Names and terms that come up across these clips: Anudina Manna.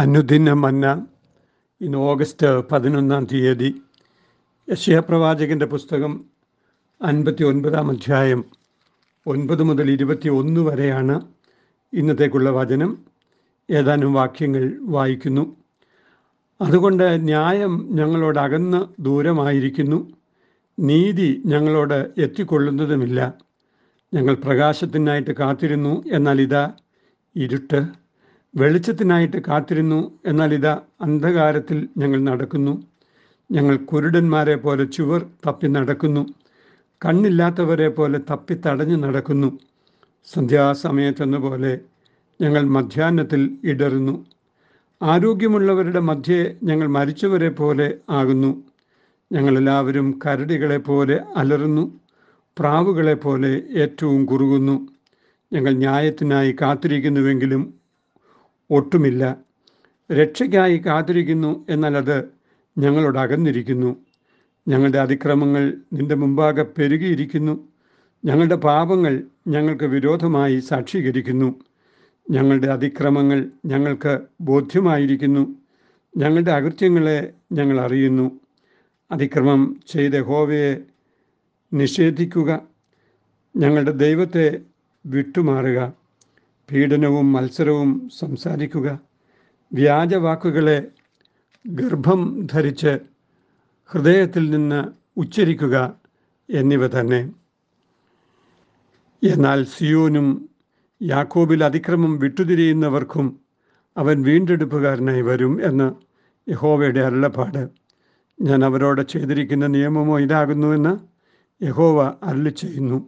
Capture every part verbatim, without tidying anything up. അനുദിന മന്ന ഇന്ന് ഓഗസ്റ്റ് പതിനൊന്നാം തീയതി യെശയ്യാപ്രവാചകൻ്റെ പുസ്തകം അൻപത്തി ഒൻപതാം അധ്യായം ഒൻപത് മുതൽ ഇരുപത്തി ഒന്ന് വരെയാണ് ഇന്നത്തേക്കുള്ള വചനം. ഏതാനും വാക്യങ്ങൾ വായിക്കുന്നു. അതുകൊണ്ട് ന്യായം ഞങ്ങളോട് അകന്ന് ദൂരമായിരിക്കുന്നു, നീതി ഞങ്ങളോട് എത്തിക്കൊള്ളുന്നതുമില്ല. ഞങ്ങൾ പ്രകാശത്തിനായിട്ട് കാത്തിരുന്നു, എന്നാൽ ഇതാ ഇരുട്ട്. വെളിച്ചത്തിനായിട്ട് കാത്തിരുന്നു, എന്നാൽ ഇതാ അന്ധകാരത്തിൽ ഞങ്ങൾ നടക്കുന്നു. ഞങ്ങൾ കുരുടന്മാരെ പോലെ ചുവർ തപ്പി നടക്കുന്നു, കണ്ണില്ലാത്തവരെ പോലെ തപ്പി തടഞ്ഞു നടക്കുന്നു. സന്ധ്യാസമയത്തെന്നപോലെ ഞങ്ങൾ മധ്യാഹ്നത്തിൽ ഇടറുന്നു. ആരോഗ്യമുള്ളവരുടെ മധ്യേ ഞങ്ങൾ മരിച്ചവരെ പോലെ ആകുന്നു. ഞങ്ങളെല്ലാവരും കരടികളെ പോലെ അലറുന്നു, പ്രാവുകളെ പോലെ ഏറ്റവും കുറുകുന്നു. ഞങ്ങൾ ന്യായത്തിനായി കാത്തിരിക്കുന്നുവെങ്കിലും ഒട്ടുമില്ല. രക്ഷയ്ക്കായി കാത്തിരിക്കുന്നു, എന്നാൽ അത് ഞങ്ങളോട് അകന്നിരിക്കുന്നു. ഞങ്ങളുടെ അതിക്രമങ്ങൾ നിൻ്റെ മുമ്പാകെ പെരുകിയിരിക്കുന്നു, ഞങ്ങളുടെ പാപങ്ങൾ ഞങ്ങൾക്ക് വിരോധമായി സാക്ഷീകരിക്കുന്നു. ഞങ്ങളുടെ അതിക്രമങ്ങൾ ഞങ്ങൾക്ക് ബോധ്യമായിരിക്കുന്നു, ഞങ്ങളുടെ അകൃത്യങ്ങളെ ഞങ്ങൾ അറിയുന്നു. അതിക്രമം ചെയ്ത യഹോവയെ നിഷേധിക്കുക, ഞങ്ങളുടെ ദൈവത്തെ വിട്ടുമാറുക. പീഡനവും മത്സരവും സംസാരിക്കുക, വ്യാജവാക്കുകളെ ഗർഭം ധരിച്ച് ഹൃദയത്തിൽ നിന്ന് ഉച്ചരിക്കുക എന്നിവ തന്നെ. എന്നാൽ സിയോനും യാക്കോബിൽ അതിക്രമം വിട്ടുതിരിയുന്നവർക്കും അവൻ വീണ്ടെടുപ്പുകാരനായി വരും എന്ന് യഹോവയുടെ അരുളപ്പാട്. ഞാൻ അവരോട് ചെയ്തിരിക്കുന്ന നിയമമോ ഇതാകുന്നുവെന്ന് യഹോവ അരുളി ചെയ്യുന്നു.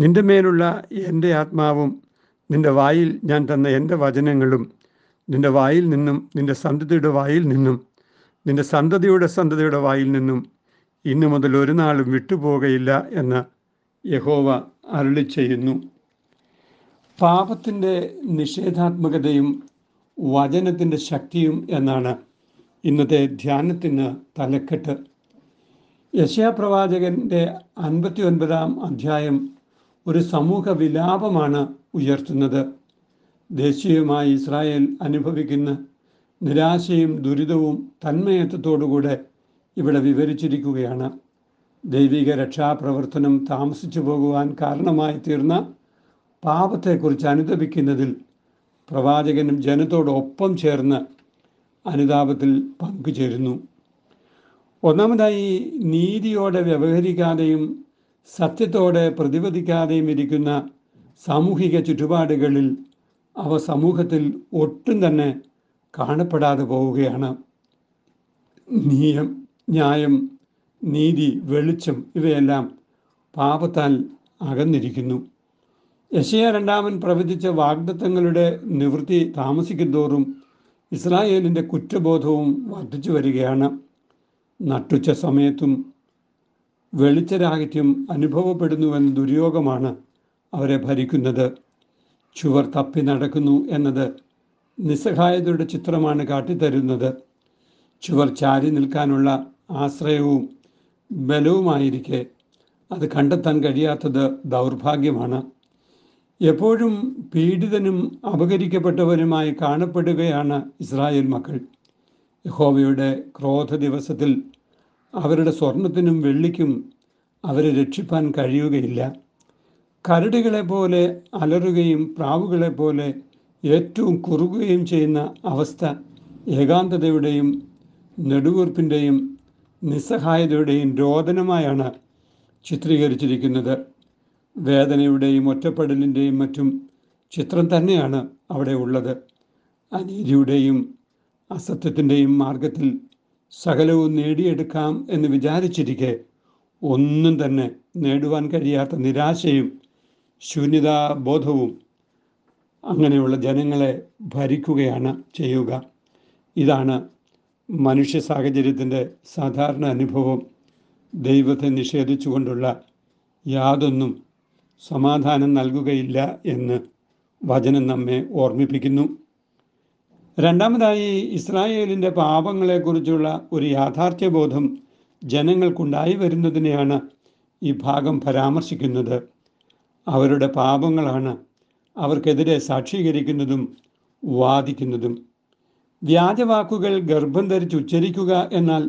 നിൻ്റെ മേലുള്ള എൻ്റെ ആത്മാവും നിൻ്റെ വായിൽ ഞാൻ തന്ന എൻ്റെ വചനങ്ങളും നിൻ്റെ വായിൽ നിന്നും നിൻ്റെ സന്തതിയുടെ വായിൽ നിന്നും നിൻ്റെ സന്തതിയുടെ സന്തതിയുടെ വായിൽ നിന്നും ഇന്നു മുതൽ ഒരു നാളും വിട്ടുപോകയില്ല എന്ന് യഹോവ അരുളി ചെയ്യുന്നു. പാപത്തിൻ്റെ നിഷേധാത്മകതയും വചനത്തിൻ്റെ ശക്തിയും എന്നാണ് ഇന്നത്തെ ധ്യാനത്തിന് തലക്കെട്ട്. യെശയ്യാപ്രവാചകൻ്റെ അൻപത്തി ഒൻപതാം അധ്യായം ഒരു സമൂഹ വിലാപമാണ് ഉയർത്തുന്നത്. ദേശീയമായി ഇസ്രായേൽ അനുഭവിക്കുന്ന നിരാശയും ദുരിതവും തന്മയത്വത്തോടുകൂടെ ഇവിടെ വിവരിച്ചിരിക്കുകയാണ്. ദൈവിക രക്ഷാപ്രവർത്തനം താമസിച്ചു പോകുവാൻ കാരണമായി തീർന്ന പാപത്തെക്കുറിച്ച് അനുതപിക്കുന്നതിൽ പ്രവാചകനും ജനത്തോടൊപ്പം ചേർന്ന് അനുതാപത്തിൽ പങ്കുചേരുന്നു. ഒന്നാമതായി, നീതിയോടെ വ്യവഹരിക്കാതെയും സത്യത്തോടെ പ്രതിപദിക്കാതെയും ഇരിക്കുന്ന സാമൂഹിക ചുറ്റുപാടുകളിൽ അവ സമൂഹത്തിൽ ഒട്ടും തന്നെ കാണപ്പെടാതെ പോവുകയാണ്. നിയം, ന്യായം, നീതി, വെളിച്ചം ഇവയെല്ലാം പാപത്താൽ അകന്നിരിക്കുന്നു. യെശയ്യാ രണ്ടാമൻ പ്രവചിച്ച വാഗ്ദത്തങ്ങളുടെ നിവൃത്തി താമസിക്കുന്തോറും ഇസ്രായേലിൻ്റെ കുറ്റബോധവും വർദ്ധിച്ചു വരികയാണ്. നട്ടുച്ച സമയത്തും വെളിച്ചരാഹിത്യം അനുഭവപ്പെടുന്നുവെന്ന ദുര്യോഗമാണ് അവരെ ഭരിക്കുന്നത്. ചുവർ തപ്പി നടക്കുന്നു എന്നത് നിസ്സഹായതയുടെ ചിത്രമാണ് കാട്ടിത്തരുന്നത്. ചുവർ ചാരി നിൽക്കാനുള്ള ആശ്രയവും ബലവുമായിരിക്കെ അത് കണ്ടെത്താൻ കഴിയാത്തത് ദൗർഭാഗ്യമാണ്. എപ്പോഴും പീഡിതനും അപഹരിക്കപ്പെട്ടവനുമായി കാണപ്പെടുകയാണ് ഇസ്രായേൽ മക്കൾ. യഹോവയുടെ ക്രോധ ദിവസത്തിൽ അവരുടെ സ്വർണത്തിനും വെള്ളിക്കും അവരെ രക്ഷിപ്പാൻ കഴിയുകയില്ല. കരടികളെ പോലെ അലറുകയും പ്രാവുകളെ പോലെ ഏറ്റവും കുറുകുകയും ചെയ്യുന്ന അവസ്ഥ ഏകാന്തതയുടെയും നെടുവീർപ്പിൻ്റെയും നിസ്സഹായതയുടെയും രോദനമായാണ് ചിത്രീകരിച്ചിരിക്കുന്നത്. വേദനയുടെയും ഒറ്റപ്പെടലിൻ്റെയും മറ്റും ചിത്രം തന്നെയാണ് അവിടെ ഉള്ളത്. അനീതിയുടെയും അസത്യത്തിൻ്റെയും മാർഗത്തിൽ സകലവും നേടിയെടുക്കാം എന്ന് വിചാരിച്ചിരിക്കെ ഒന്നും തന്നെ നേടുവാൻ കഴിയാത്ത നിരാശയും ശൂന്യതാബോധവും അങ്ങനെയുള്ള ജനങ്ങളെ ഭരിക്കുകയാണ് ചെയ്യുക. ഇതാണ് മനുഷ്യ സാഹചര്യത്തിൻ്റെ സാധാരണ അനുഭവം. ദൈവത്തെ നിഷേധിച്ചുകൊണ്ടുള്ള യാതൊന്നും സമാധാനം നൽകുകയില്ല എന്ന് വചനം നമ്മെ ഓർമ്മിപ്പിക്കുന്നു. രണ്ടാമതായി, ഇസ്രായേലിൻ്റെ പാപങ്ങളെക്കുറിച്ചുള്ള ഒരു യാഥാർത്ഥ്യബോധം ജനങ്ങൾക്കുണ്ടായി വരുന്നതിനെയാണ് ഈ ഭാഗം പരാമർശിക്കുന്നത്. അവരുടെ പാപങ്ങളാണ് അവർക്കെതിരെ സാക്ഷീകരിക്കുന്നതും വാദിക്കുന്നതും. വ്യാജവാക്കുകൾ ഗർഭം ധരിച്ച് ഉച്ചരിക്കുക എന്നാൽ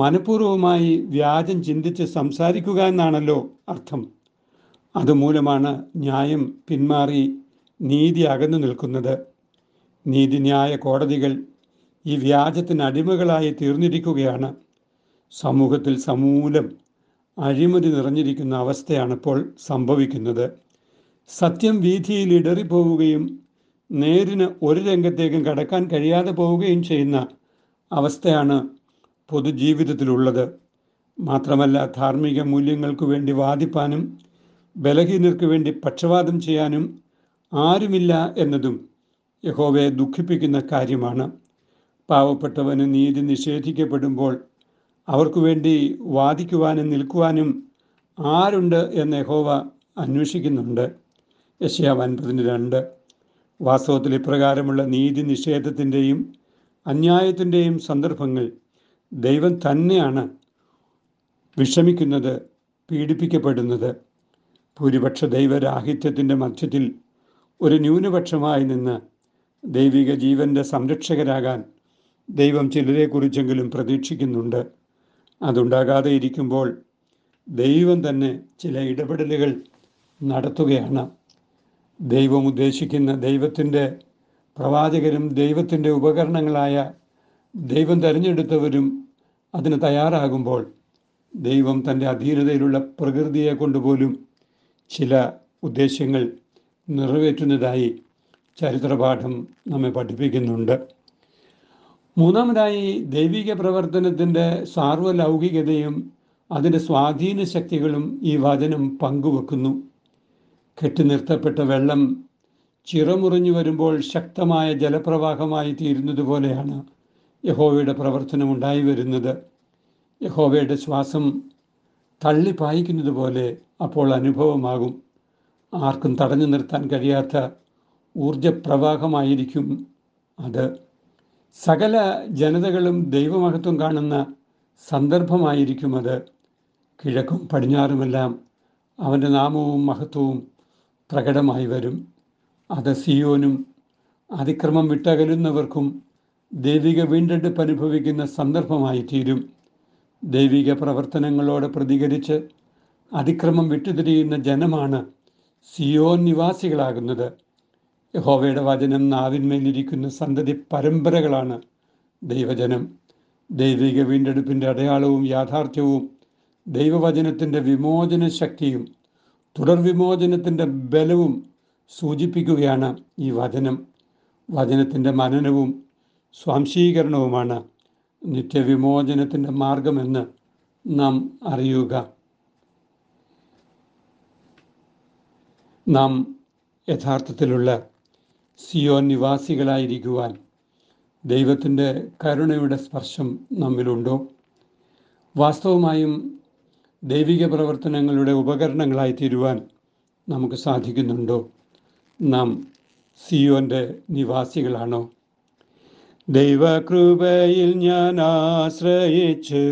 മനഃപൂർവമായി വ്യാജം ചിന്തിച്ച് സംസാരിക്കുക എന്നാണല്ലോ അർത്ഥം. അതുമൂലമാണ് ന്യായം പിന്മാറി നീതി അകന്നു നിൽക്കുന്നത്. നീതിന്യായ കോടതികൾ ഈ വ്യാജത്തിന് അടിമകളായി തീർന്നിരിക്കുകയാണ്. സമൂഹത്തിൽ സമൂലം അഴിമതി നിറഞ്ഞിരിക്കുന്ന അവസ്ഥയാണിപ്പോൾ സംഭവിക്കുന്നത്. സത്യം വീഥിയിൽ ഇടറിപ്പോവുകയും നേരിന് ഒരു രംഗത്തേക്കും കടക്കാൻ കഴിയാതെ പോവുകയും ചെയ്യുന്ന അവസ്ഥയാണ് പൊതുജീവിതത്തിലുള്ളത്. മാത്രമല്ല, ധാർമ്മിക മൂല്യങ്ങൾക്ക് വേണ്ടി വാദിപ്പാനും ബലഹീനർക്ക് വേണ്ടി പക്ഷപാതം ചെയ്യാനും ആരുമില്ല എന്നതും യഹോവയെ ദുഃഖിപ്പിക്കുന്ന കാര്യമാണ്. പാവപ്പെട്ടവന് നീതി നിഷേധിക്കപ്പെടുമ്പോൾ അവർക്ക് വേണ്ടി വാദിക്കുവാനും നിൽക്കുവാനും ആരുണ്ട് എന്ന് യഹോവ അന്വേഷിക്കുന്നുണ്ട്. യെശയ്യാവ് അൻപതിന് രണ്ട്. വാസ്തവത്തിൽ ഇപ്രകാരമുള്ള നീതി നിഷേധത്തിൻ്റെയും അന്യായത്തിൻ്റെയും സന്ദർഭങ്ങൾ ദൈവം തന്നെയാണ് വിഷമിക്കുന്നത്, പീഡിപ്പിക്കപ്പെടുന്നത്. ഭൂരിപക്ഷ ദൈവരാഹിത്യത്തിൻ്റെ മധ്യത്തിൽ ഒരു ന്യൂനപക്ഷമായി നിന്ന് ദൈവിക ജീവൻ്റെ സംരക്ഷകരാകാൻ ദൈവം ചിലരെക്കുറിച്ചെങ്കിലും പ്രതീക്ഷിക്കുന്നുണ്ട്. അതുണ്ടാകാതെ ഇരിക്കുമ്പോൾ ദൈവം തന്നെ ചില ഇടപെടലുകൾ നടത്തുകയാണ്. ദൈവം ഉദ്ദേശിക്കുന്ന ദൈവത്തിൻ്റെ പ്രവാചകരും ദൈവത്തിൻ്റെ ഉപകരണങ്ങളായ ദൈവം തിരഞ്ഞെടുത്തവരും അതിന് തയ്യാറാകുമ്പോൾ ദൈവം തൻ്റെ അധീനതയിലുള്ള പ്രകൃതിയെ കൊണ്ടുപോലും ചില ഉദ്ദേശ്യങ്ങൾ നിറവേറ്റുന്നതായി ചരിത്രപാഠം നമ്മെ പഠിപ്പിക്കുന്നുണ്ട്. മൂന്നാമതായി, ദൈവിക പ്രവർത്തനത്തിൻ്റെ സാർവലൗകികതയും അതിൻ്റെ സ്വാധീന ശക്തികളും ഈ വചനം പങ്കുവെക്കുന്നു. കെട്ടിനിർത്തപ്പെട്ട വെള്ളം ചിറമുറിഞ്ഞു വരുമ്പോൾ ശക്തമായ ജലപ്രവാഹമായി തീരുന്നത് പോലെയാണ് യഹോവയുടെ പ്രവർത്തനം ഉണ്ടായി വരുന്നത്. യഹോവയുടെ ശ്വാസം തള്ളിപ്പായിക്കുന്നത് പോലെ അപ്പോൾ അനുഭവമാകും. ആർക്കും തടഞ്ഞു നിർത്താൻ കഴിയാത്ത ഊർജപ്രവാഹമായിരിക്കും അത്. സകല ജനതകളും ദൈവമഹത്വം കാണുന്ന സന്ദർഭമായിരിക്കും അത്. കിഴക്കും പടിഞ്ഞാറുമെല്ലാം അവൻ്റെ നാമവും മഹത്വവും പ്രകടമായി വരും. അത് സിയോനും അതിക്രമം വിട്ടകലുന്നവർക്കും ദൈവിക വീണ്ടെടുപ്പ് അനുഭവിക്കുന്ന സന്ദർഭമായി തീരും. ദൈവിക പ്രവർത്തനങ്ങളോട് പ്രതികരിച്ച് അതിക്രമം വിട്ടുതിരിയുന്ന ജനമാണ് സിയോൻ നിവാസികളാകുന്നത്. യഹോവയുടെ വചനം നാവിന്മേലിരിക്കുന്ന സന്തതി പരമ്പരകളാണ് ദൈവജനം. ദൈവിക വീണ്ടെടുപ്പിൻ്റെ അടയാളവും യാഥാർത്ഥ്യവും ദൈവവചനത്തിൻ്റെ വിമോചന ശക്തിയും തുടർ വിമോചനത്തിൻ്റെ ബലവും സൂചിപ്പിക്കുകയാണ് ഈ വചനം. വചനത്തിൻ്റെ മനനവും സ്വാംശീകരണവുമാണ് നിത്യവിമോചനത്തിൻ്റെ മാർഗമെന്ന് നാം അറിയുക. നാം യഥാർത്ഥത്തിലുള്ള സിയോൻ നിവാസികളായിരിക്കുവാൻ ദൈവത്തിൻ്റെ കരുണയുടെ സ്പർശം നമ്മിലുണ്ടോ? വാസ്തവമായും ദൈവിക പ്രവർത്തനങ്ങളുടെ ഉപകരണങ്ങളായി തീരുവാൻ നമുക്ക് സാധിക്കുന്നുണ്ടോ? നാം സിയോൻ്റെ നിവാസികളാണോ? ദൈവകൃപയിൽ ഞാൻ ആശ്രയിച്ച്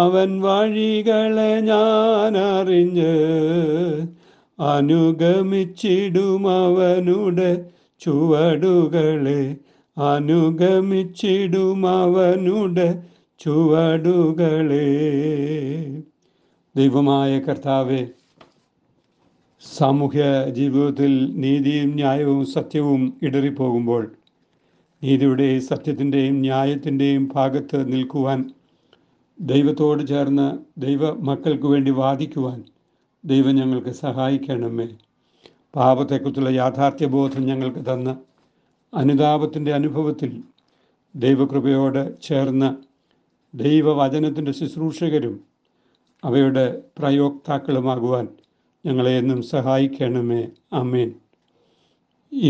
അവൻ വഴികളെ ഞാൻ അറിഞ്ഞ് അനുഗമിച്ചിടും. അവനുടെ ചുവടുകളെ അനുഗമിച്ചിടും. അവനുടെ ചുവടുകളെ. ദൈവമായ കർത്താവേ, സാമൂഹ്യ ജീവിതത്തിൽ നീതിയും ന്യായവും സത്യവും ഇടറിപ്പോകുമ്പോൾ നീതിയുടെയും സത്യത്തിൻ്റെയും ന്യായത്തിൻ്റെയും ഭാഗത്ത് നിൽക്കുവാൻ, ദൈവത്തോട് ചേർന്ന് ദൈവ മക്കൾക്ക് വേണ്ടി വാദിക്കുവാൻ ദൈവം ഞങ്ങൾക്ക് സഹായിക്കണമേ. പാപത്തെക്കുറിച്ചുള്ള യാഥാർത്ഥ്യബോധം ഞങ്ങൾക്ക് തന്ന അനുതാപത്തിൻ്റെ അനുഭവത്തിൽ ദൈവകൃപയോട് ചേർന്ന് ദൈവവചനത്തിൻ്റെ ശുശ്രൂഷകരും അവയുടെ പ്രയോക്താക്കളുമാകുവാൻ ഞങ്ങളെ എന്നും സഹായിക്കണമേ. ആമേൻ.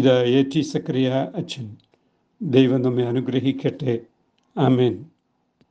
ഇത് എ ടി സക്കറിയ അച്ഛൻ. ദൈവം നമ്മെ അനുഗ്രഹിക്കട്ടെ. ആമേൻ.